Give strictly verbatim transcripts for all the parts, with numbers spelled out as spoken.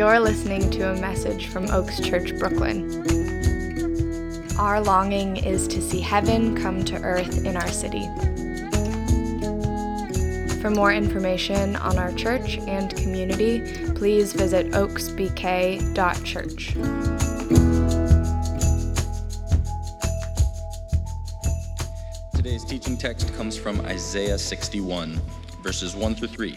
You're listening to a message from Oaks Church, Brooklyn. Our longing is to see heaven come to earth in our city. For more information on our church and community, please visit oaks b k dot church. Today's teaching text comes from Isaiah sixty-one, verses one through three.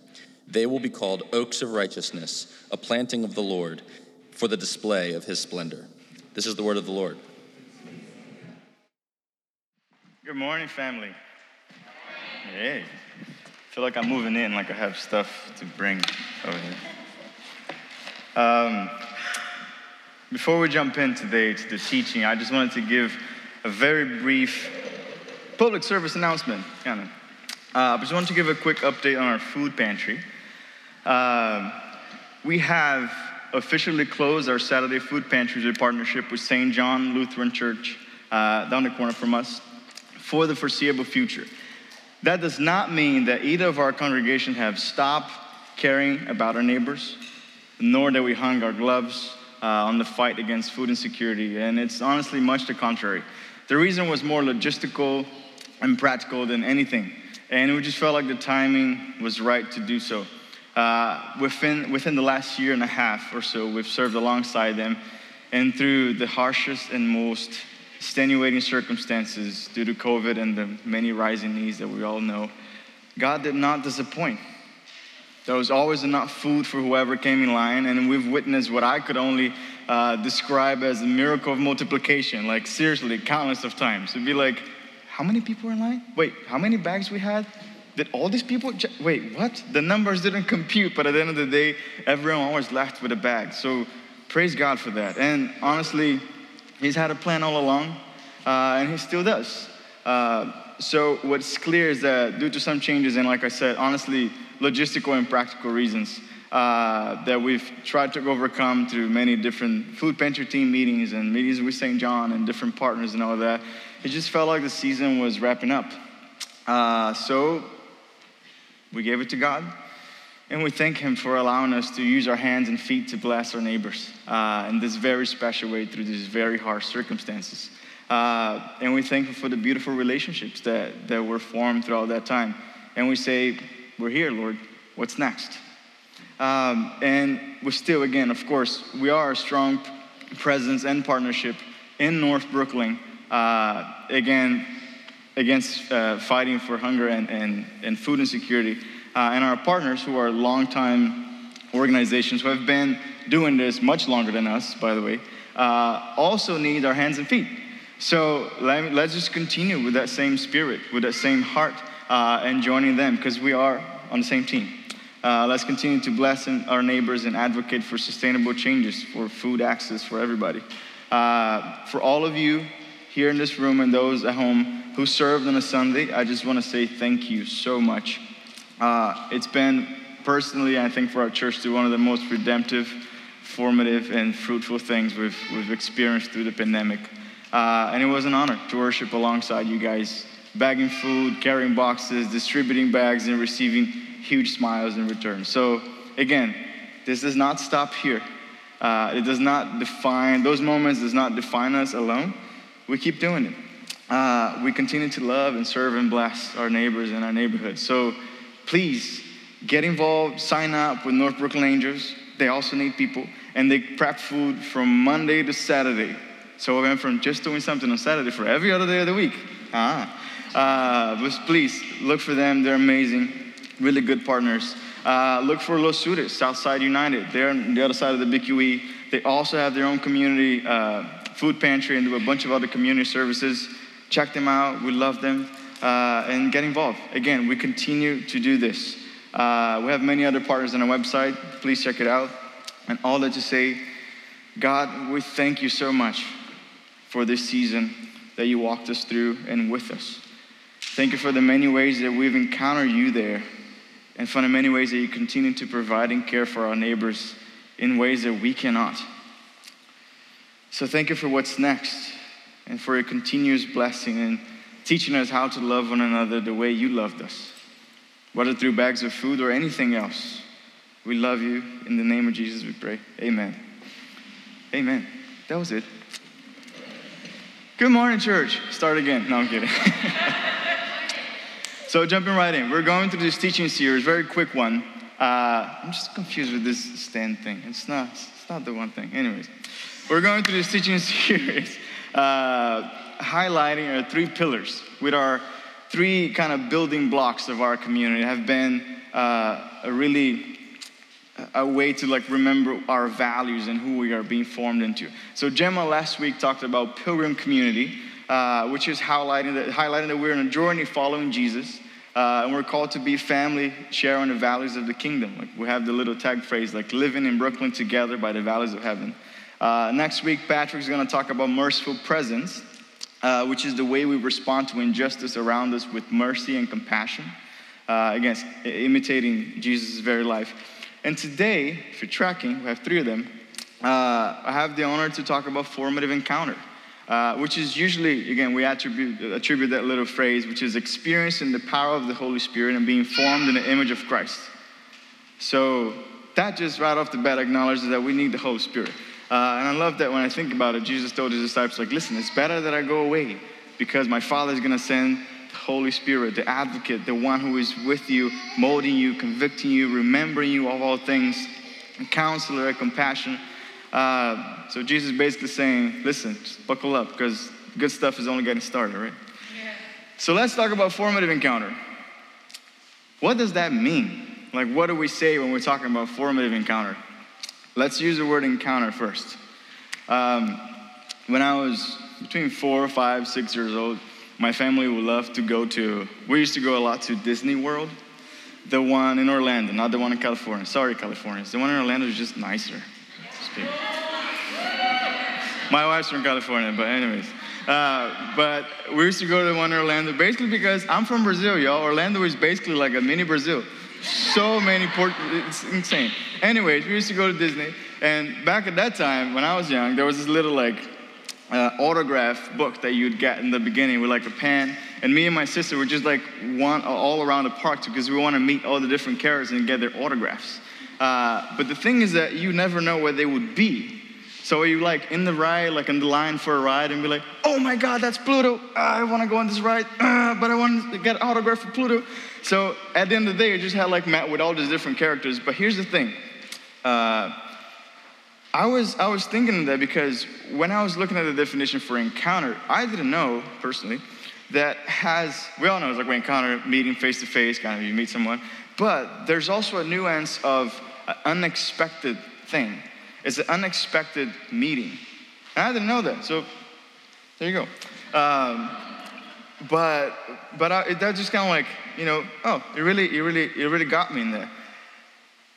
They will be called oaks of righteousness, a planting of the Lord, for the display of his splendor. This is the word of the Lord. Good morning, family. Hey, I feel like I'm moving in, like I have stuff to bring over here. Um, before we jump in today to the teaching, I just wanted to give a very brief public service announcement, kind of. Uh, I just wanted to give a quick update on our food pantry. Uh, we have officially closed our Saturday food pantries in partnership with Saint John Lutheran Church uh, down the corner from us for the foreseeable future. That does not mean that either of our congregations have stopped caring about our neighbors, nor that we hung our gloves uh, on the fight against food insecurity, and it's honestly much the contrary. The reason was more logistical and practical than anything. And we just felt like the timing was right to do so. Uh, within within the last year and a half or so, we've served alongside them and through the harshest and most extenuating circumstances due to COVID and the many rising needs that we all know, God did not disappoint. There was always enough food for whoever came in line, and we've witnessed what I could only uh, describe as a miracle of multiplication, like seriously, countless of times. It'd be like, how many people were in line? Wait, how many bags we had? Did all these people? J- Wait, what? The numbers didn't compute, but at the end of the day, everyone always left with a bag. So praise God for that. And honestly, he's had a plan all along, uh, and he still does. Uh, so what's clear is that due to some changes, and like I said, honestly, logistical and practical reasons uh, that we've tried to overcome through many different food pantry team meetings and meetings with Saint John and different partners and all that, it just felt like the season was wrapping up. Uh, so we gave it to God, and we thank him for allowing us to use our hands and feet to bless our neighbors uh, in this very special way through these very harsh circumstances. Uh, and we thank him for the beautiful relationships that, that were formed throughout that time. And we say, we're here, Lord, what's next? Um, and we still, again, of course, we are a strong presence and partnership in North Brooklyn, Uh, again, against uh, fighting for hunger and, and, and food insecurity. Uh, and our partners, who are longtime organizations who have been doing this much longer than us, by the way, uh, also need our hands and feet. So let me, let's just continue with that same spirit, with that same heart, uh, and joining them, because we are on the same team. Uh, let's continue to bless our neighbors and advocate for sustainable changes, for food access for everybody. Uh, for all of you here in this room and those at home who served on a Sunday, I just want to say thank you so much. Uh, it's been, personally, I think for our church, too, one of the most redemptive, formative, and fruitful things we've we've experienced through the pandemic. Uh, and it was an honor to worship alongside you guys, bagging food, carrying boxes, distributing bags, and receiving huge smiles in return. So, again, this does not stop here. Uh, it does not define, those moments does not define us alone. We keep doing it. Uh, we continue to love and serve and bless our neighbors and our neighborhood. So please get involved, sign up with North Brooklyn Angels. They also need people. And they prep food from Monday to Saturday. So we went from just doing something on Saturday for every other day of the week. Ah. Uh, but please, look for them. They're amazing, really good partners. Uh, look for Los Sures, Southside United. They're on the other side of the B Q E. They also have their own community uh, food pantry and do a bunch of other community services. Check them out. We love them. Uh, and get involved. Again, we continue to do this. Uh, we have many other partners on our website. Please check it out. And all that to say, God, we thank you so much for this season that you walked us through and with us. Thank you for the many ways that we've encountered you there, and for the many ways that you continue to provide and care for our neighbors in ways that we cannot. So thank you for what's next, and for your continuous blessing and teaching us how to love one another the way you loved us, whether through bags of food or anything else. We love you. In the name of Jesus we pray. Amen. Amen. That was it. Good morning, church. Start again. No, I'm kidding. So jumping right in. We're going through this teaching series, very quick one. Uh, I'm just confused with this stand thing. It's not, it's not the one thing. Anyways, we're going through this teaching series, uh, highlighting our three pillars with our three kind of building blocks of our community. Have been uh, a really a way to like remember our values and who we are being formed into. So Gemma last week talked about pilgrim community, uh, which is highlighting that, highlighting that we're on a journey following Jesus, uh, and we're called to be family, sharing the values of the kingdom. Like we have the little tag phrase, like living in Brooklyn together by the values of heaven. Uh, next week, Patrick's going to talk about merciful presence, uh, which is the way we respond to injustice around us with mercy and compassion. Uh, again, imitating Jesus' very life. And today, if you're tracking, we have three of them. Uh, I have the honor to talk about formative encounter, uh, which is usually, again, we attribute, attribute that little phrase, which is experiencing the power of the Holy Spirit and being formed in the image of Christ. So that just right off the bat acknowledges that we need the Holy Spirit. Uh, and I love that when I think about it, Jesus told his disciples, like, listen, it's better that I go away because my Father is going to send Holy Spirit, the advocate, the one who is with you, molding you, convicting you, remembering you of all things, a counselor, a compassion. Uh, so Jesus is basically saying, listen, just buckle up because good stuff is only getting started, right? Yeah. So let's talk about formative encounter. What does that mean? Like, what do we say when we're talking about formative encounter? Let's use the word encounter first. Um, when I was between four, five, six years old, my family would love to go to, we used to go a lot to Disney World, the one in Orlando, not the one in California. Sorry, Californians. The one in Orlando is just nicer. My wife's from California, but anyways. Uh, but we used to go to the one in Orlando, basically because I'm from Brazil, y'all. Orlando is basically like a mini Brazil. So many, port- it's insane. Anyways, we used to go to Disney, and back at that time, when I was young, there was this little like, Uh, autograph book that you'd get in the beginning with like a pen, and me and my sister were just like one, all around the park because we want to meet all the different characters and get their autographs. Uh, but the thing is that you never know where they would be. So are you like in the ride, like in the line for a ride, and be like, oh my God, that's Pluto. Uh, I want to go on this ride, uh, but I want to get an autograph for Pluto. So at the end of the day, you just had like met with all these different characters. But here's the thing. Uh, I was I was thinking of that because when I was looking at the definition for encounter, I didn't know, personally, that has, we all know it's like we encounter, meeting face-to-face, kind of you meet someone, but there's also a nuance of an unexpected thing. It's an unexpected meeting. And I didn't know that, so there you go. Um, but but I, that just kind of like, you know, oh, it really, it really, it really got me in there.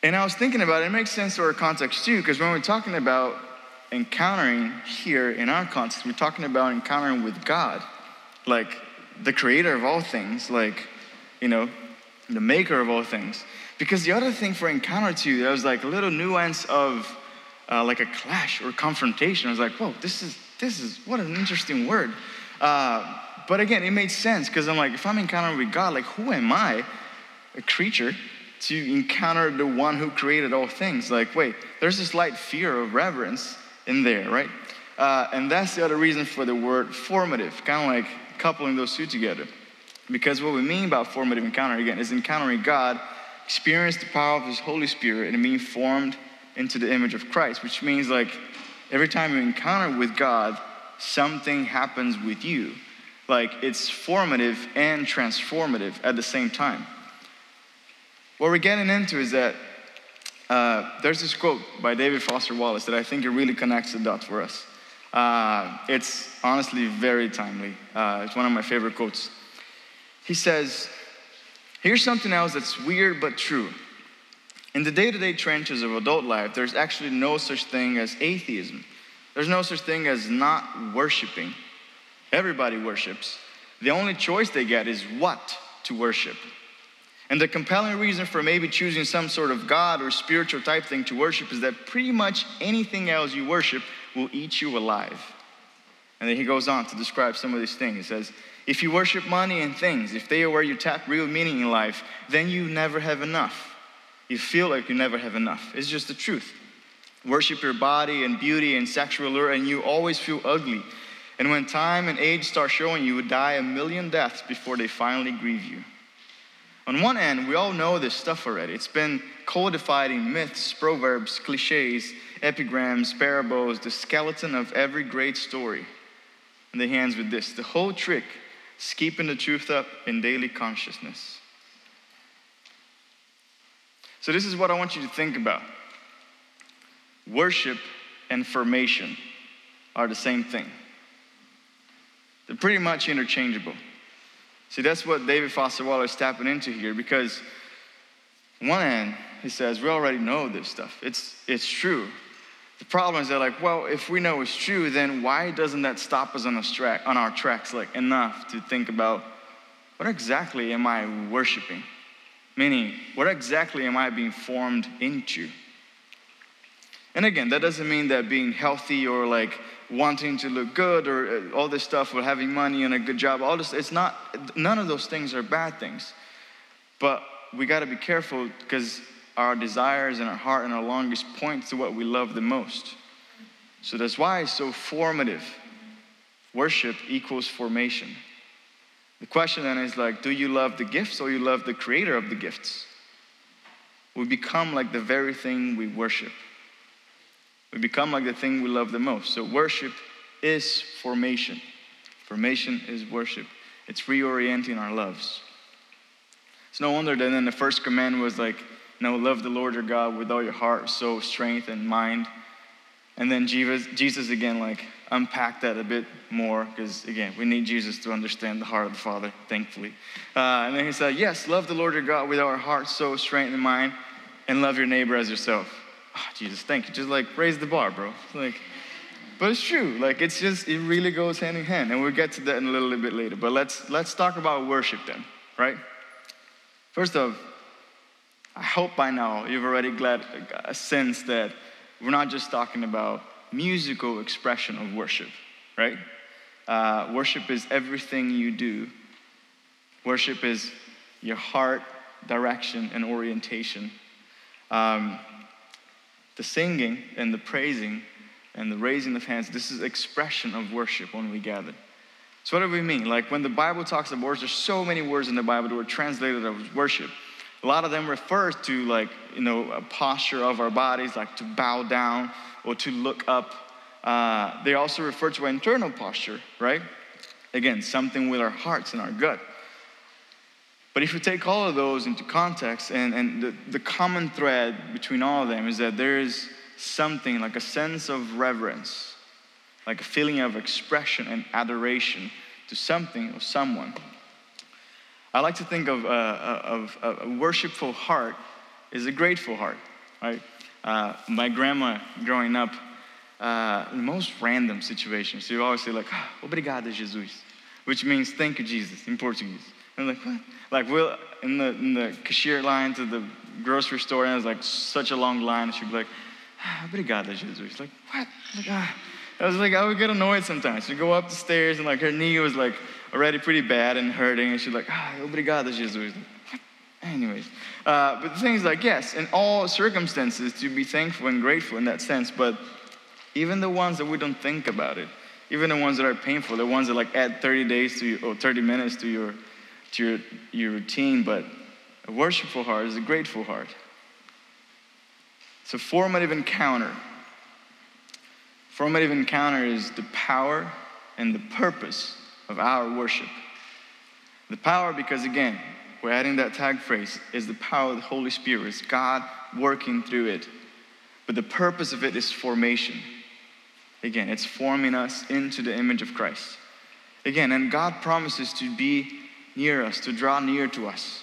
And I was thinking about it, it makes sense to our context too, because when we're talking about encountering here in our context, we're talking about encountering with God, like the creator of all things, like, you know, the maker of all things. Because the other thing for encounter too, there was like a little nuance of uh, like a clash or confrontation. I was like, whoa, this is, this is, what an interesting word. Uh, but again, it made sense, because I'm like, if I'm encountering with God, like who am I, a creature, to encounter the one who created all things? Like, wait, there's a slight fear of reverence in there, right? Uh, and that's the other reason for the word formative, kind of like coupling those two together. Because what we mean by formative encounter, again, is encountering God, experience the power of his Holy Spirit, and being formed into the image of Christ, which means like every time you encounter with God, something happens with you. Like it's formative and transformative at the same time. What we're getting into is that uh, there's this quote by David Foster Wallace that I think it really connects the dots for us. Uh, it's honestly very timely. Uh, it's one of my favorite quotes. He says, Here's something else that's weird but true. In the day-to-day trenches of adult life, there's actually no such thing as atheism. There's no such thing as not worshiping. Everybody worships. The only choice they get is what to worship. And the compelling reason for maybe choosing some sort of God or spiritual type thing to worship is that pretty much anything else you worship will eat you alive. And then he goes on to describe some of these things. He says, if you worship money and things, if they are where you tap real meaning in life, then you never have enough. You feel like you never have enough. It's just the truth. Worship your body and beauty and sexual allure, and you always feel ugly. And when time and age start showing, you would die a million deaths before they finally grieve you. On one end, we all know this stuff already. It's been codified in myths, proverbs, cliches, epigrams, parables, the skeleton of every great story. And then he ends with this. The whole trick is keeping the truth up in daily consciousness. So this is what I want you to think about. Worship and formation are the same thing. They're pretty much interchangeable. See, that's what David Foster Wallace is tapping into here, because on one hand, he says, we already know this stuff. It's it's true. The problem is they're like, well, if we know it's true, then why doesn't that stop us on, us track, on our tracks like enough to think about, what exactly am I worshiping? Meaning, what exactly am I being formed into? And again, that doesn't mean that being healthy or like wanting to look good or all this stuff, or having money and a good job, all this, it's not, none of those things are bad things. But we gotta be careful, because our desires and our heart and our longings point to what we love the most. So that's why it's so formative. Worship equals formation. The question then is like, do you love the gifts or you love the creator of the gifts? We become like the very thing we worship. We become like the thing we love the most. So worship is formation. Formation is worship. It's reorienting our loves. It's no wonder that then the first command was like, you know, love the Lord your God with all your heart, soul, strength, and mind. And then Jesus, Jesus again, like, unpacked that a bit more, because again, we need Jesus to understand the heart of the Father, thankfully. Uh, and then he said, yes, love the Lord your God with all our heart, soul, strength, and mind, and love your neighbor as yourself. Oh, Jesus, thank you. Just like raise the bar, bro. Like, but it's true. Like, it's just, it really goes hand in hand, and we'll get to that in a little bit later. But let's let's talk about worship then, right? First off, I hope by now you've already glad a sense that we're not just talking about musical expression of worship, right? Uh, worship is everything you do. Worship is your heart, direction, and orientation. Um, The singing and the praising and the raising of hands, this is expression of worship when we gather. So what do we mean? Like when the Bible talks about words, there's so many words in the Bible that were translated as worship. A lot of them refer to like, you know, a posture of our bodies, like to bow down or to look up. Uh, they also refer to our internal posture, right? Again, something with our hearts and our gut. But if you take all of those into context, and, and the, the common thread between all of them is that there is something like a sense of reverence, like a feeling of expression and adoration to something or someone. I like to think of, uh, of, of a worshipful heart as a grateful heart, right? Uh, my grandma growing up, uh, in most random situations, she would always say like, obrigado, Jesus, which means thank you, Jesus, in Portuguese. And I'm like, what? Like, we'll, in the, in the cashier line to the grocery store, and it was like such a long line, and she'd be like, ah, obrigado, Jesus. Like, what? Like, ah. I was like, I would get annoyed sometimes. She'd go up the stairs, and like, her knee was like already pretty bad and hurting, and she'd be like, ah, obrigado, Jesus. Like, what? Anyways. Uh, but the thing is like, yes, in all circumstances, to be thankful and grateful in that sense, but even the ones that we don't think about it, even the ones that are painful, the ones that like add thirty days to you, or thirty minutes to your, Your, your routine, but a worshipful heart is a grateful heart. It's a formative encounter. Formative encounter is the power and the purpose of our worship. The power, because again, we're adding that tag phrase, is the power of the Holy Spirit. It's God working through it. But the purpose of it is formation. Again, it's forming us into the image of Christ. Again, and God promises to be near us, to draw near to us.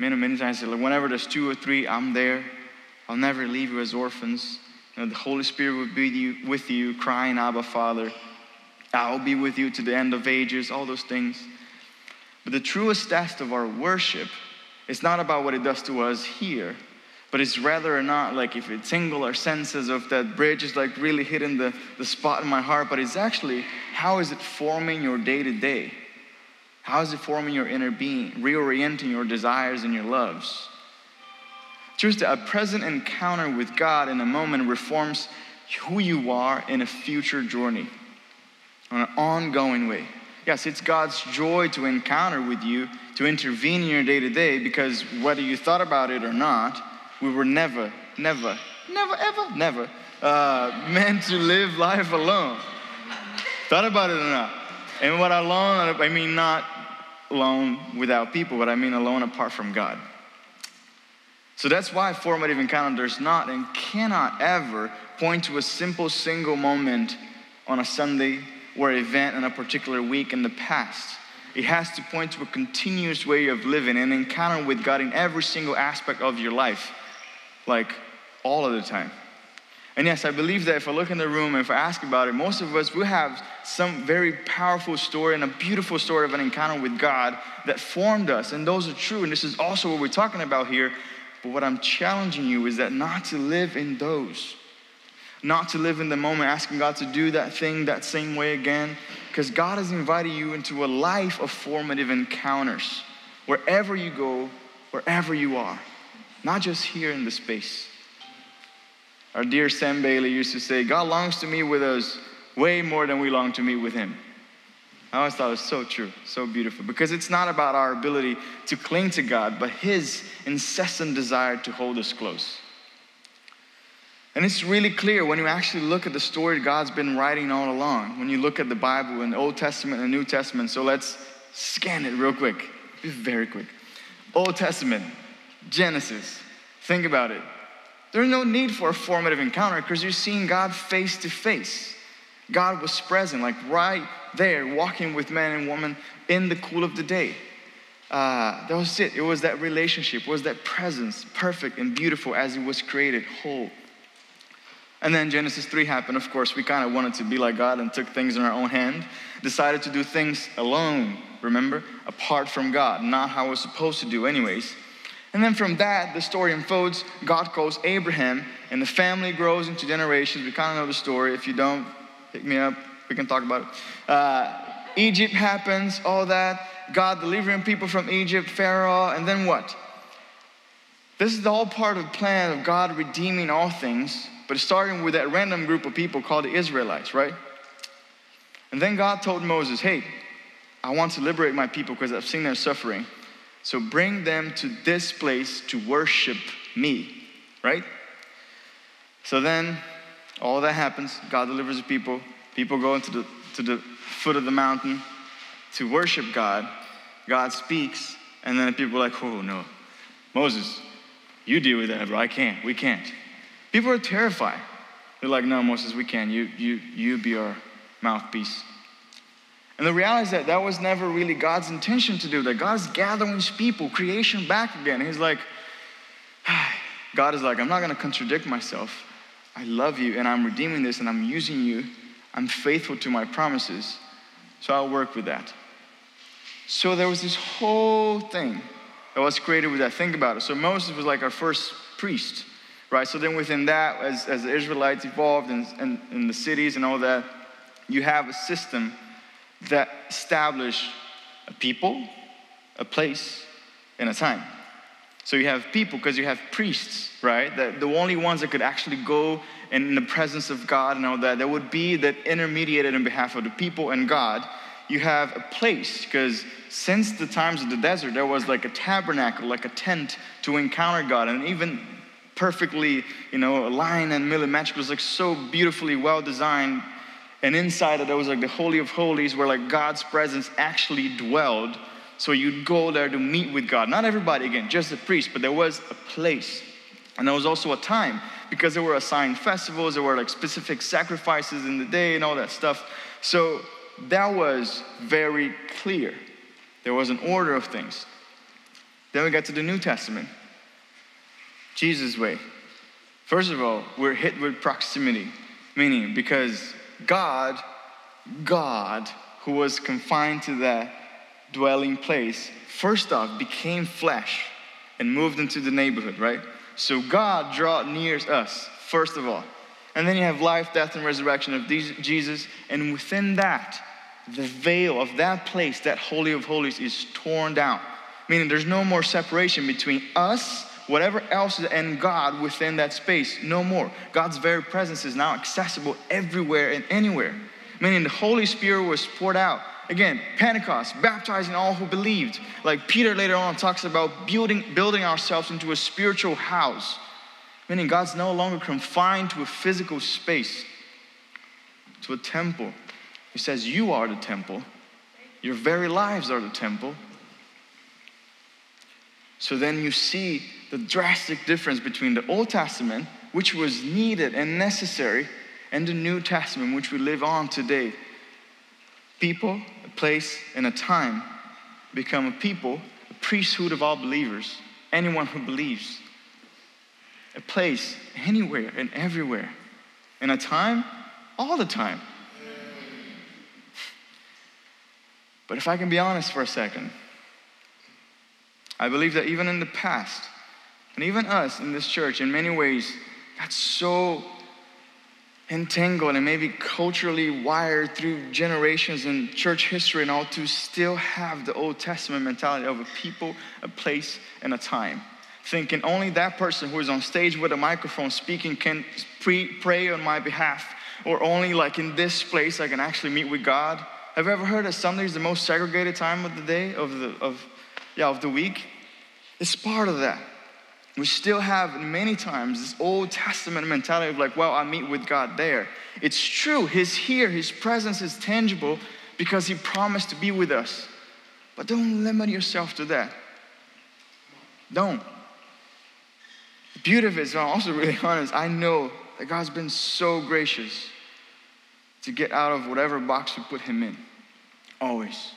men of ministry. I said, whenever there's two or three, I'm there. I'll never leave you as orphans. You know, the Holy Spirit will be you, with you, crying, Abba, Father. I'll be with you to the end of ages, all those things. But the truest test of our worship is not about what it does to us here, but it's rather or not like if it tingle our senses of that bridge is like really hitting the, the spot in my heart, but it's actually how is it forming your day-to-day? How is it forming your inner being, reorienting your desires and your loves? Just a present encounter with God in a moment reforms who you are in a future journey, on an ongoing way. Yes, it's God's joy to encounter with you, to intervene in your day-to-day, because whether you thought about it or not, we were never, never, never, ever, never uh, meant to live life alone. Thought about it or not. And what alone, I mean not alone without people, but I mean alone apart from God. So that's why formative encounter does not and cannot ever point to a simple single moment on a Sunday or event in a particular week in the past. It has to point to a continuous way of living and encounter with God in every single aspect of your life. Like all of the time. And yes, I believe that if I look in the room and if I ask about it, most of us will have some very powerful story and a beautiful story of an encounter with God that formed us. And those are true. And this is also what we're talking about here. But what I'm challenging you is that not to live in those. Not to live in the moment asking God to do that thing that same way again. Because God has invited you into a life of formative encounters. Wherever you go, wherever you are. Not just here in the space. Our dear Sam Bailey used to say, God longs to meet with us way more than we long to meet with him. I always thought it was so true, so beautiful. Because it's not about our ability to cling to God, but his incessant desire to hold us close. And it's really clear when you actually look at the story God's been writing all along. When you look at the Bible and the Old Testament and the New Testament. So let's scan it real quick. Very quick. Old Testament. Genesis. Think about it. There's no need for a formative encounter because you're seeing God face to face. God was present, like right there, walking with man and woman in the cool of the day. Uh, that was it. It was that relationship, was that presence, perfect and beautiful as it was created, whole. And then Genesis three happened. Of course, we kind of wanted to be like God and took things in our own hand, decided to do things alone, remember, apart from God, not how we're supposed to do anyways. And then from that, the story unfolds. God calls Abraham, and the family grows into generations. We kind of know the story. If you don't, pick me up. We can talk about it. Uh, Egypt happens, all that. God delivering people from Egypt, Pharaoh, and then what? This is the whole part of the plan of God redeeming all things, but starting with that random group of people called the Israelites, right? And then God told Moses, hey, I want to liberate my people because I've seen their suffering. So bring them to this place to worship me, right? So then all that happens. God delivers the people. People go into the, to the foot of the mountain to worship God. God speaks. And then the people are like, oh, no. Moses, you deal with that, bro. I can't. We can't. People are terrified. They're like, no, Moses, we can't. You, you, you be our mouthpiece. And the reality is that that was never really God's intention to do that. God's gathering his people, creation back again. He's like, God is like, I'm not going to contradict myself. I love you, and I'm redeeming this, and I'm using you. I'm faithful to my promises, so I'll work with that. So there was this whole thing that was created with that. Think about it. So Moses was like our first priest, right? So then within that, as, as the Israelites evolved and, and, and the cities and all that, you have a system that establish a people, a place, and a time. So you have people because you have priests, right? That the only ones that could actually go in the presence of God and all that, that would be that intermediated on behalf of the people and God. You have a place because since the times of the desert, there was like a tabernacle, like a tent to encounter God. And even perfectly, you know, aligned and millimetrical, it's like so beautifully well designed. And inside of that was like the Holy of Holies where like God's presence actually dwelled. So you'd go there to meet with God. Not everybody, again, just the priest, but there was a place. And there was also a time because there were assigned festivals. There were like specific sacrifices in the day and all that stuff. So that was very clear. There was an order of things. Then we got to the New Testament. Jesus' way. First of all, we're hit with proximity, meaning because God, God, who was confined to that dwelling place, first off became flesh and moved into the neighborhood, right? So God draw near us, first of all. And then you have life, death, and resurrection of Jesus. And within that, the veil of that place, that Holy of Holies, is torn down. Meaning there's no more separation between us, whatever else, and God within that space. No more. God's very presence is now accessible everywhere and anywhere. Meaning the Holy Spirit was poured out. Again, Pentecost, baptizing all who believed. Like Peter later on talks about building, building ourselves into a spiritual house. Meaning God's no longer confined to a physical space, to a temple. He says, you are the temple. Your very lives are the temple. So then you see the drastic difference between the Old Testament, which was needed and necessary, and the New Testament, which we live on today. People, a place, and a time become a people, a priesthood of all believers, anyone who believes. A place, anywhere and everywhere. And a time, all the time. But if I can be honest for a second, I believe that even in the past, and even us in this church, in many ways, got so entangled and maybe culturally wired through generations in church history and all to still have the Old Testament mentality of a people, a place, and a time. Thinking only that person who is on stage with a microphone speaking can pre- pray on my behalf, or only like in this place I can actually meet with God. Have you ever heard that Sunday is the most segregated time of the day, of the of yeah, of the week? It's part of that. We still have many times this Old Testament mentality of like, well, I meet with God there. It's true, He's here, His presence is tangible because He promised to be with us. But don't limit yourself to that. Don't. The beauty of it is, I'm also really honest, I know that God's been so gracious to get out of whatever box we put Him in. Always.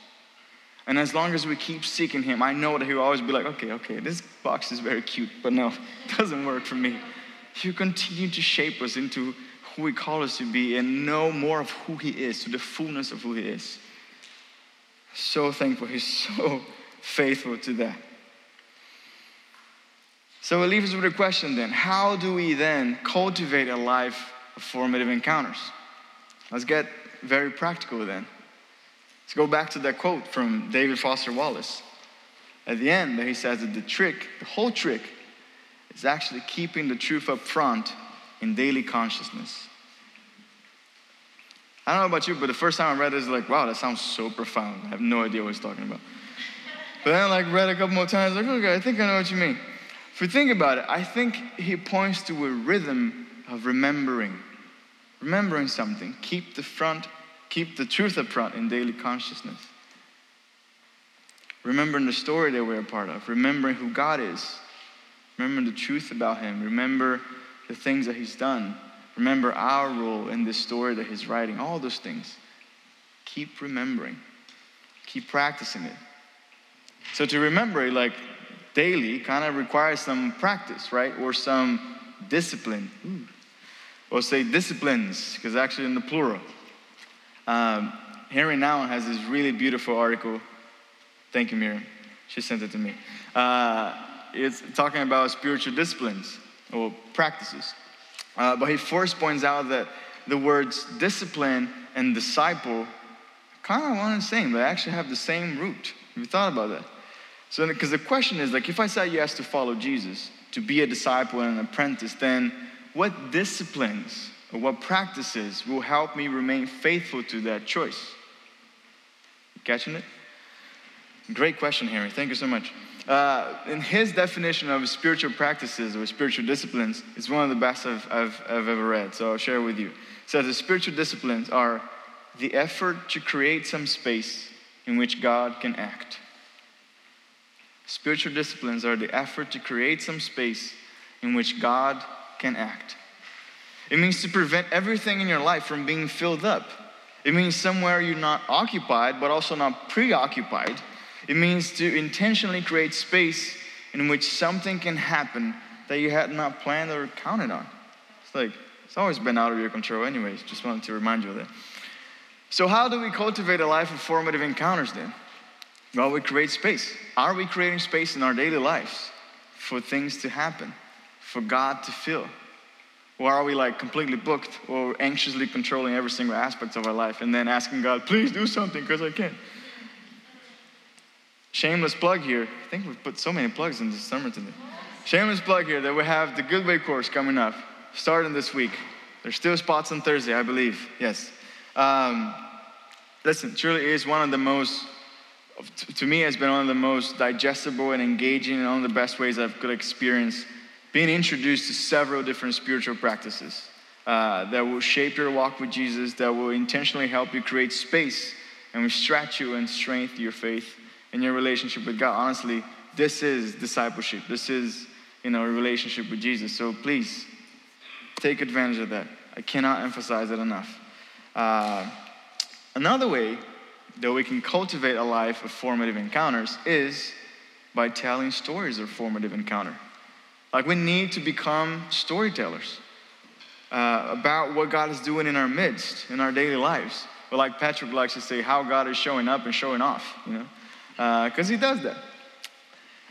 And as long as we keep seeking Him, I know that He'll always be like, okay, okay, this box is very cute, but no, it doesn't work for me. He'll continue to shape us into who He called us to be and know more of who He is, to the fullness of who He is. So thankful. He's so faithful to that. So it leaves us with a question then. How do we then cultivate a life of formative encounters? Let's get very practical then. Let's go back to that quote from David Foster Wallace. At the end, he says that the trick, the whole trick, is actually keeping the truth up front in daily consciousness. I don't know about you, but the first time I read it, I was like, wow, that sounds so profound. I have no idea what he's talking about. But then I like, read it a couple more times, like, okay, I think I know what you mean. If we think about it, I think he points to a rhythm of remembering. Remembering something. Keep the front, keep the truth up front in daily consciousness. Remembering the story that we're a part of. Remembering who God is. Remembering the truth about Him. Remember the things that He's done. Remember our role in this story that He's writing. All those things. Keep remembering. Keep practicing it. So to remember it, like, daily kind of requires some practice, right? Or some discipline. Ooh. Or say disciplines, because actually in the plural. Um, Henry Nouwen has this really beautiful article. Thank you, Miriam. She sent it to me. Uh, it's talking about spiritual disciplines or practices. Uh, but he first points out that the words discipline and disciple kind of one and the same. They actually have the same root. Have you thought about that? So, because the question is, like, if I say yes to follow Jesus, to be a disciple and an apprentice, then what disciplines or what practices will help me remain faithful to that choice? You catching it? Great question, Henry. Thank you so much. Uh, in his definition of spiritual practices or spiritual disciplines, it's one of the best I've, I've, I've ever read, so I'll share with you. It says the spiritual disciplines are the effort to create some space in which God can act. Spiritual disciplines are the effort to create some space in which God can act. It means to prevent everything in your life from being filled up. It means somewhere you're not occupied, but also not preoccupied. It means to intentionally create space in which something can happen that you had not planned or counted on. It's like, it's always been out of your control anyways. Just wanted to remind you of that. So how do we cultivate a life of formative encounters then? Well, we create space. Are we creating space in our daily lives for things to happen, for God to fill? Or are we like completely booked or anxiously controlling every single aspect of our life and then asking God, please do something because I can't? Shameless plug here. I think we've put so many plugs in this summer today. Shameless plug here that we have the Good Way course coming up, starting this week. There's still spots on Thursday, I believe. Yes. Um, listen, truly is one of the most, to me, has been one of the most digestible and engaging and one of the best ways I've could experience being introduced to several different spiritual practices uh, that will shape your walk with Jesus, that will intentionally help you create space and stretch you and strengthen your faith and your relationship with God. Honestly, this is discipleship. This is, you know, a relationship with Jesus. So please, take advantage of that. I cannot emphasize it enough. Uh, another way that we can cultivate a life of formative encounters is by telling stories of formative encounter. Like, we need to become storytellers uh, about what God is doing in our midst, in our daily lives. But like Patrick likes to say, how God is showing up and showing off, you know, because uh, he does that.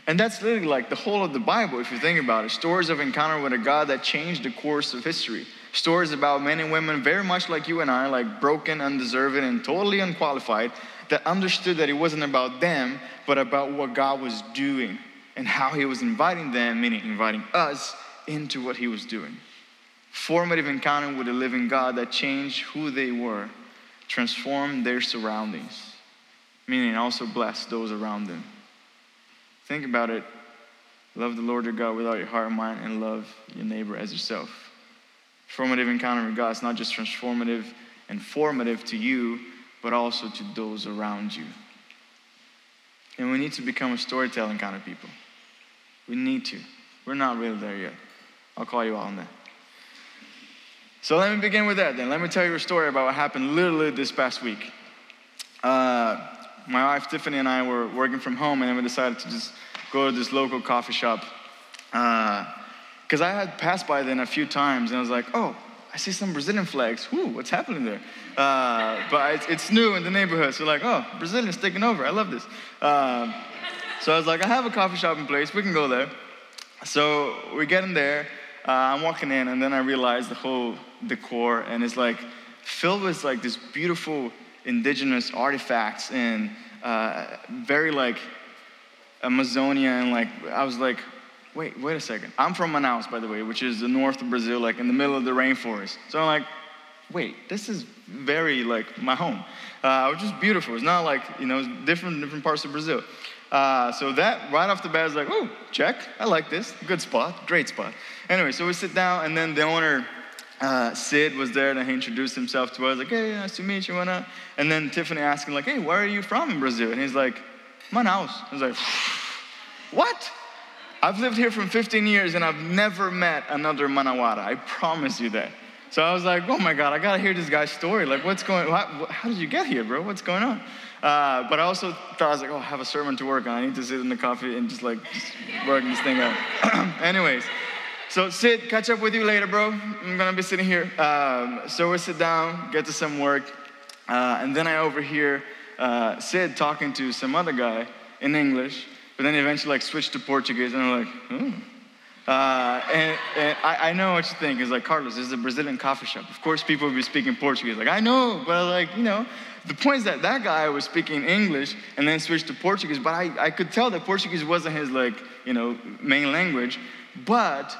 And that's literally like the whole of the Bible, if you think about it. Stories of encounter with a God that changed the course of history. Stories about men and women very much like you and I, like broken, undeserving, and totally unqualified, that understood that it wasn't about them, but about what God was doing and how he was inviting them, meaning inviting us, into what he was doing. Formative encounter with a living God that changed who they were, transformed their surroundings, meaning also blessed those around them. Think about it. Love the Lord your God with all your heart and mind, and love your neighbor as yourself. Formative encounter with God is not just transformative and formative to you, but also to those around you. And we need to become a storytelling kind of people. We need to. We're not really there yet. I'll call you out on that. So let me begin with that then. Let me tell you a story about what happened literally this past week. Uh... My wife, Tiffany, and I were working from home, and then we decided to just go to this local coffee shop. Because uh, I had passed by then a few times, and I was like, oh, I see some Brazilian flags. Whoo, what's happening there? Uh, but it's, it's new in the neighborhood, so like, oh, Brazilians taking over. I love this. Uh, so I was like, I have a coffee shop in place. We can go there. So we get in there. Uh, I'm walking in, and then I realize the whole decor, and it's like filled with like this beautiful indigenous artifacts and uh, very like Amazonia, and like I was like, wait, wait a second. I'm from Manaus, by the way, which is the north of Brazil, like in the middle of the rainforest. So I'm like, wait, this is very like my home, uh, which is beautiful. It's not like, you know, different different parts of Brazil. Uh, so that right off the bat is like, oh, check. I like this. Good spot. Great spot. Anyway, so we sit down, and then the owner, Uh, Sid, was there, and he introduced himself to us, like, hey, nice to meet you, why not? And then Tiffany asked him, like, hey, where are you from in Brazil? And he's like, Manaus. I was like, what? I've lived here for fifteen years, and I've never met another Manauara. I promise you that. So I was like, oh, my God, I got to hear this guy's story. Like, what's going on? How, how did you get here, bro? What's going on? Uh, but I also thought, I was like, oh, I have a sermon to work on. I need to sit in the coffee and just, like, just work this thing out. Anyways. So Sid, catch up with you later, bro. I'm gonna be sitting here. Um, so we sit down, get to some work, uh, and then I overhear uh, Sid talking to some other guy in English, but then eventually like switched to Portuguese, and I'm like, oh. Uh, and, and I, I know what you think. It's like, Carlos, this is a Brazilian coffee shop. Of course, people will be speaking Portuguese. Like, I know, but like, you know, the point is that that guy was speaking English and then switched to Portuguese, but I, I could tell that Portuguese wasn't his like, you know, main language, but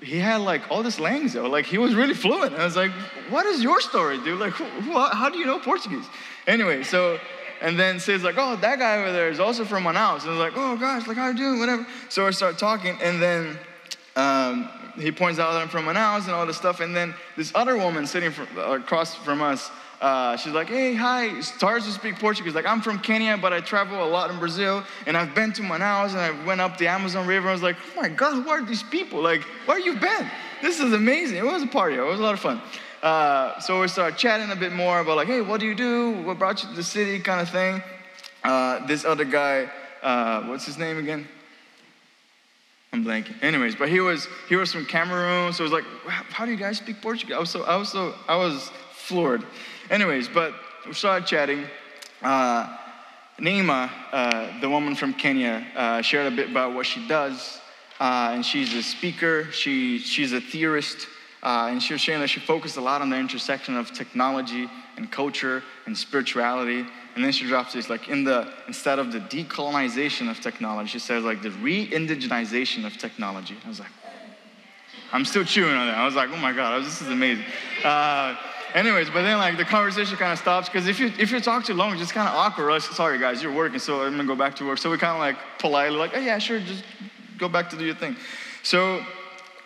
he had like all this language, though. Like, he was really fluent. And I was like, what is your story, dude? Like, who, who, how do you know Portuguese? Anyway, so, and then Sid's like, oh, that guy over there is also from Manaus. And I was like, oh, gosh, like, how are you doing, whatever. So I start talking, and then um, he points out that I'm from Manaus and all this stuff. And then this other woman sitting from, across from us, Uh, she's like, hey, hi, starts to speak Portuguese. Like, I'm from Kenya, but I travel a lot in Brazil, and I've been to Manaus, and I went up the Amazon River. I was like, oh, my God, who are these people? Like, where you been? This is amazing. It was a party. It was a lot of fun. Uh, so we started chatting a bit more about, like, hey, what do you do? What brought you to the city kind of thing? Uh, this other guy, uh, what's his name again? I'm blanking. Anyways, but he was he was from Cameroon, so it was like, how do you guys speak Portuguese? I was so I was so I was floored. Anyways, but we started chatting. Uh, Neema, uh, the woman from Kenya, uh, shared a bit about what she does, uh, and she's a speaker. She she's a theorist, uh, and she was sharing that she focused a lot on the intersection of technology and culture and spirituality. And then she drops this, like, in the instead of the decolonization of technology, she says, like, the re-indigenization of technology. I was like, I'm still chewing on that. I was like, oh my God, this is amazing. Uh, Anyways, but then, like, the conversation kind of stops, because if you if you talk too long, it's just kind of awkward. Like, sorry, guys, you're working, so I'm going to go back to work. So we kind of, like, politely, like, oh, yeah, sure, just go back to do your thing. So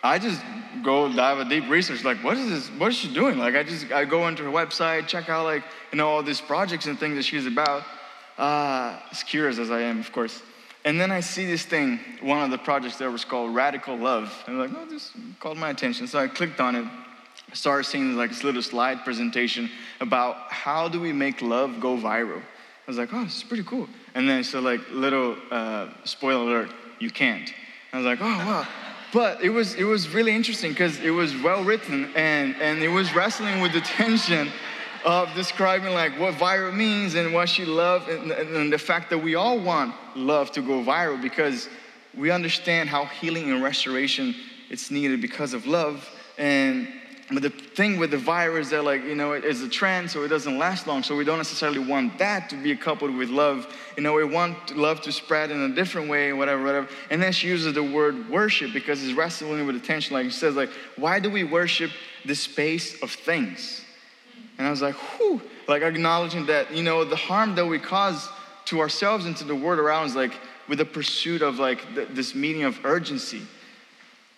I just go dive a deep research, like, what is this? What is she doing? Like, I just I go into her website, check out, like, you know, all these projects and things that she's about, uh, as curious as I am, of course. And then I see this thing, one of the projects there was called Radical Love. And I'm like, oh, this caught my attention. So I clicked on it. I started seeing like this little slide presentation about how do we make love go viral. I was like, oh, this is pretty cool. And then so like little uh, spoiler alert, you can't. I was like, oh wow. But it was it was really interesting because it was well written and and it was wrestling with the tension of describing like what viral means and what she loved and, and the fact that we all want love to go viral because we understand how healing and restoration it's needed because of love. And but the thing with the virus is that, like, you know, it's a trend, so it doesn't last long. So we don't necessarily want that to be coupled with love. You know, we want love to spread in a different way, whatever, whatever. And then she uses the word worship because it's wrestling with attention. Like, she says, like, why do we worship the space of things? And I was like, whew. Like, acknowledging that, you know, the harm that we cause to ourselves and to the world around is, like, with the pursuit of, like, th- this meaning of urgency.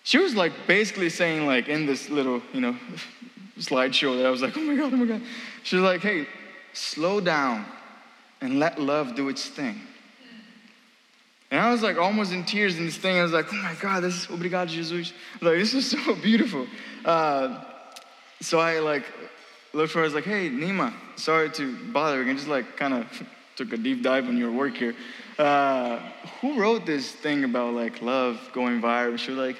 She was like basically saying like in this little, you know, slideshow that I was like, oh my God, oh my God. She was like, hey, slow down and let love do its thing. And I was like almost in tears in this thing. I was like, oh my God, this is, obrigado, Jesus. Like, this is so beautiful. Uh, so I like looked for her, I was like, hey, Neema, sorry to bother again. Just like kind of took a deep dive on your work here. Uh, who wrote this thing about like love going viral? She was like,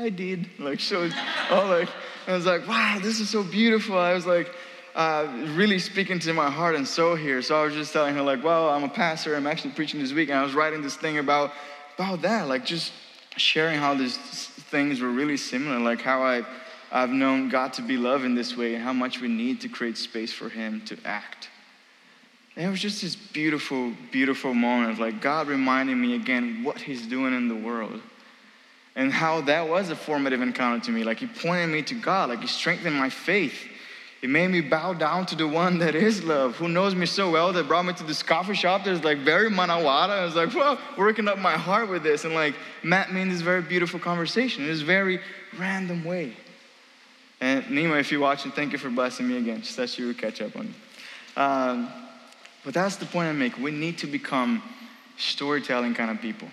I did. Like, she was all like, I was like, wow, this is so beautiful. I was like, uh, really speaking to my heart and soul here. So I was just telling her, like, wow, I'm a pastor. I'm actually preaching this week. And I was writing this thing about, about that, like, just sharing how these things were really similar, like how I, I've known God to be loved in this way and how much we need to create space for Him to act. And it was just this beautiful, beautiful moment of, like, God reminding me again what He's doing in the world. And how that was a formative encounter to me. Like, He pointed me to God. Like, He strengthened my faith. It made me bow down to the one that is love, who knows me so well, that brought me to this coffee shop that's, like, very Manawara. I was like, whoa, working up my heart with this. And, like, met me in this very beautiful conversation in this very random way. And, Neema, if you're watching, thank you for blessing me again. Just that you would catch up on me. Um, but that's the point I make. We need to become storytelling kind of people.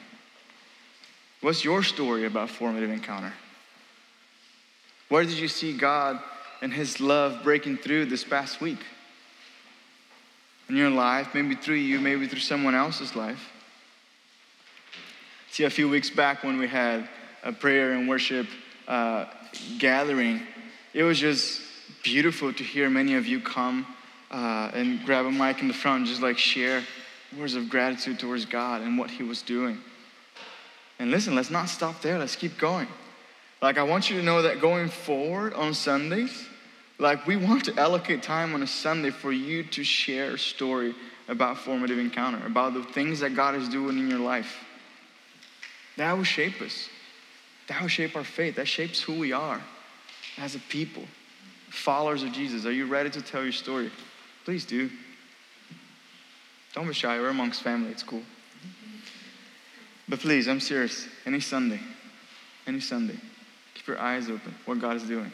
What's your story about formative encounter? Where did you see God and His love breaking through this past week? In your life, maybe through you, maybe through someone else's life. See, a few weeks back when we had a prayer and worship uh, gathering, it was just beautiful to hear many of you come uh, and grab a mic in the front and just like share words of gratitude towards God and what He was doing. And listen, let's not stop there. Let's keep going. Like, I want you to know that going forward on Sundays, like, we want to allocate time on a Sunday for you to share a story about formative encounter, about the things that God is doing in your life. That will shape us. That will shape our faith. That shapes who we are as a people, followers of Jesus. Are you ready to tell your story? Please do. Don't be shy. We're amongst family. It's cool. But please, I'm serious. Any Sunday, any Sunday, keep your eyes open what God is doing.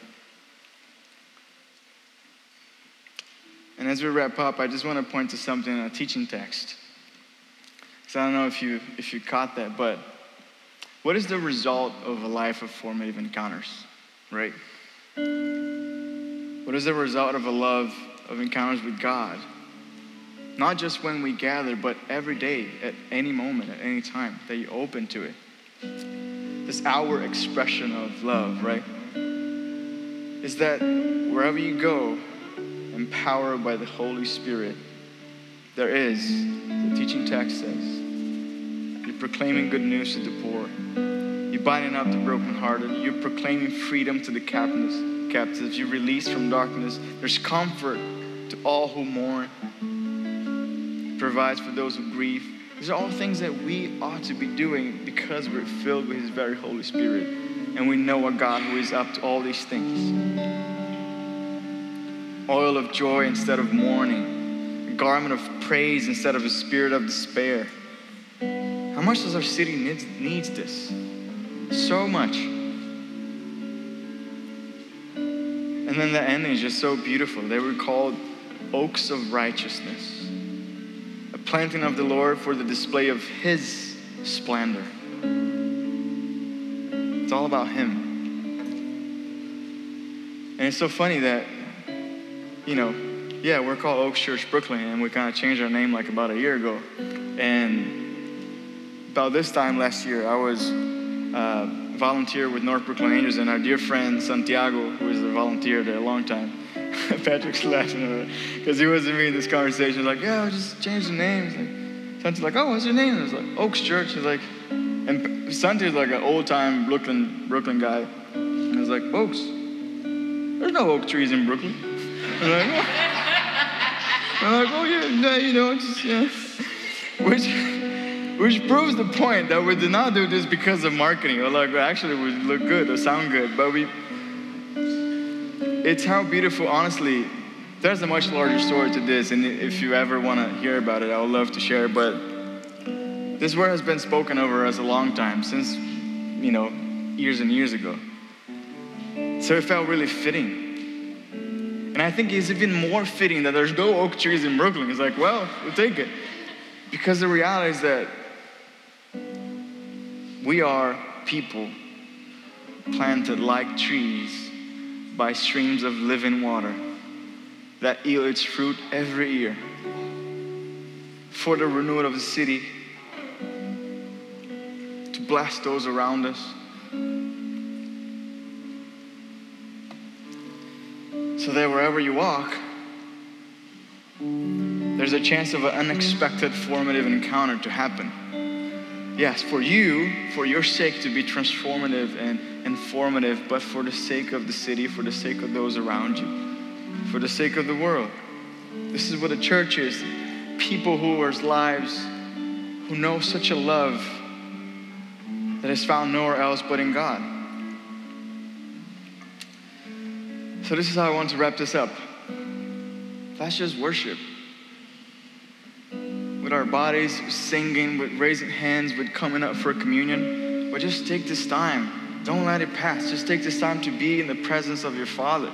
And as we wrap up, I just want to point to something in a teaching text. Because I don't know if you if you caught that, but what is the result of a life of formative encounters, right? What is the result of a love of encounters with God? Not just when we gather, but every day, at any moment, at any time, that you open to it. this outward expression of love, right? Is that wherever you go, empowered by the Holy Spirit, there is, the teaching text says, you're proclaiming good news to the poor. You're binding up the brokenhearted. You're proclaiming freedom to the captives. Captives, you release from darkness. There's comfort to all who mourn. It provides for those who grieve. These are all things that we ought to be doing because we're filled with His very Holy Spirit, and we know a God who is up to all these things. Oil of joy instead of mourning. A garment of praise instead of a spirit of despair. How much does our city needs, needs this? So much. And then the ending is just so beautiful. They were called oaks of righteousness, a planting of the Lord for the display of His splendor. It's all about Him. And it's so funny that, you know, yeah, we're called Oaks Church Brooklyn, and we kind of changed our name like about a year ago. And about this time last year, I was uh, volunteer with North Brooklyn Angels, and our dear friend Santiago, who is a volunteer there a long time, Patrick's laughing at me because he wasn't reading this conversation. Like, yeah, I just changed the name. Like, Santi's like, oh, what's your name? And I was like, Oaks Church. He's like, and Santi's like an old-time Brooklyn Brooklyn guy. And I was like, Oaks? There's no oak trees in Brooklyn. I'm like, oh. I'm like, oh yeah, you know, just yeah, which. Which proves the point that we did not do this because of marketing. Or like, actually, it would look good or sound good. But we, it's how beautiful, honestly, there's a much larger story to this. And if you ever want to hear about it, I would love to share. But this word has been spoken over us a long time, since, you know, years and years ago. So it felt really fitting. And I think it's even more fitting that there's no oak trees in Brooklyn. It's like, well, we'll take it. Because the reality is that we are people planted like trees by streams of living water that yield its fruit every year for the renewal of the city, to bless those around us. So that wherever you walk, there's a chance of an unexpected formative encounter to happen. Yes, for you, for your sake to be transformative and informative, but for the sake of the city, for the sake of those around you, for the sake of the world. This is what the church is. People whose lives, who know such a love that is found nowhere else but in God. So this is how I want to wrap this up. That's just worship. With our bodies, singing, with raising hands, with coming up for communion. But just take this time. Don't let it pass. Just take this time to be in the presence of your Father.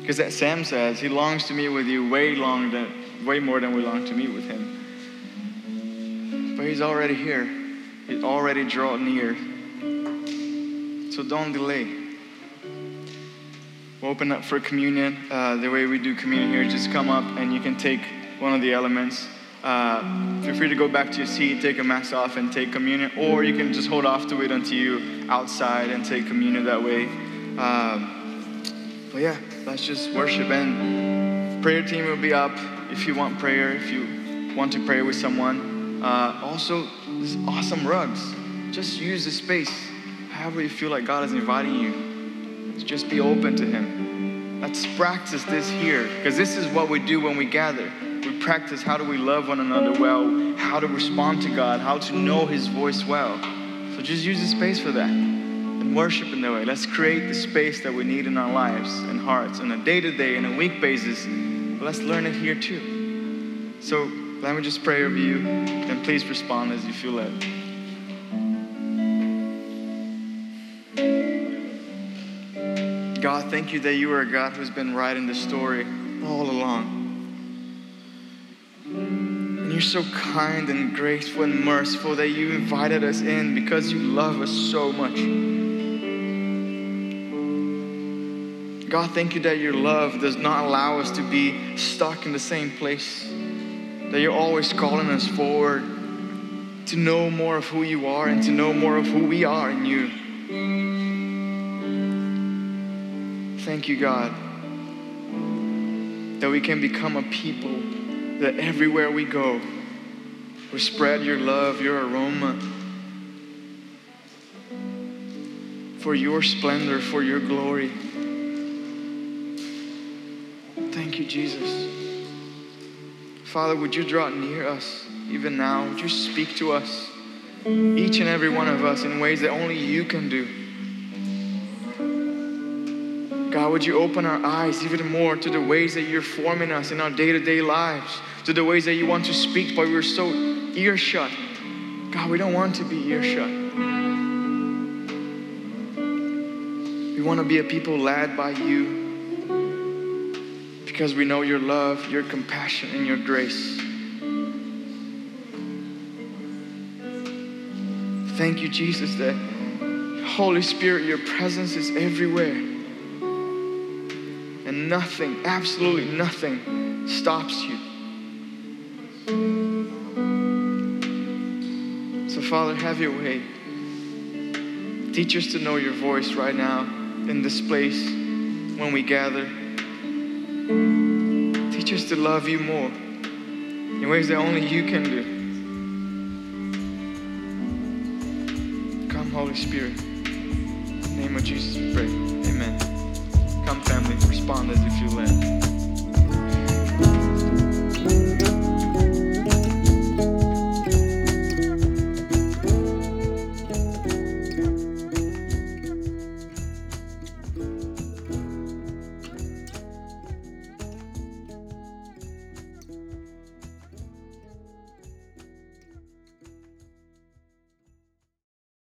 Because as Sam says, He longs to meet with you way long than, way more than we long to meet with Him. But He's already here. He's already drawn near. So don't delay. We'll open up for communion. Uh, the way we do communion here, just come up and you can take one of the elements. Uh, feel free to go back to your seat, take a mask off and take communion, or you can just hold off to it until you outside and take communion that way. Um, but yeah, let's just worship. And prayer team will be up if you want prayer, if you want to pray with someone. Uh, also, these awesome rugs. Just use the space however you feel like God is inviting you. Just be open to Him. Let's practice this here, because this is what we do when we gather. We practice how do we love one another well, how to respond to God, how to know His voice well. So just use the space for that and worship in that way. Let's create the space that we need in our lives and hearts on a day-to-day and a week basis. But let's learn it here too. So let me just pray over you, and please respond as you feel led. God, thank You that You are a God who's been writing the story all along. And You're so kind and graceful and merciful that You invited us in because You love us so much. God, thank You that Your love does not allow us to be stuck in the same place, that You're always calling us forward to know more of who you are and to know more of who we are in you. Thank you, God, that we can become a people that everywhere we go, we spread your love, your aroma, for your splendor, for your glory. Thank you, Jesus. Father, would you draw near us even now? Would you speak to us, each and every one of us, in ways that only you can do? God, would you open our eyes even more to the ways that you're forming us in our day-to-day lives, to the ways that you want to speak, but we're so earshot. God, we don't want to be earshot. We want to be a people led by you, because we know your love, your compassion, and your grace. Thank you, Jesus, that Holy Spirit, your presence is everywhere. And nothing, absolutely nothing, stops you. So, Father, have your way. Teach us to know your voice right now in this place when we gather. Teach us to love you more in ways that only you can do. Come, Holy Spirit. In the name of Jesus, we pray. Amen. Come, family, respond as if you led.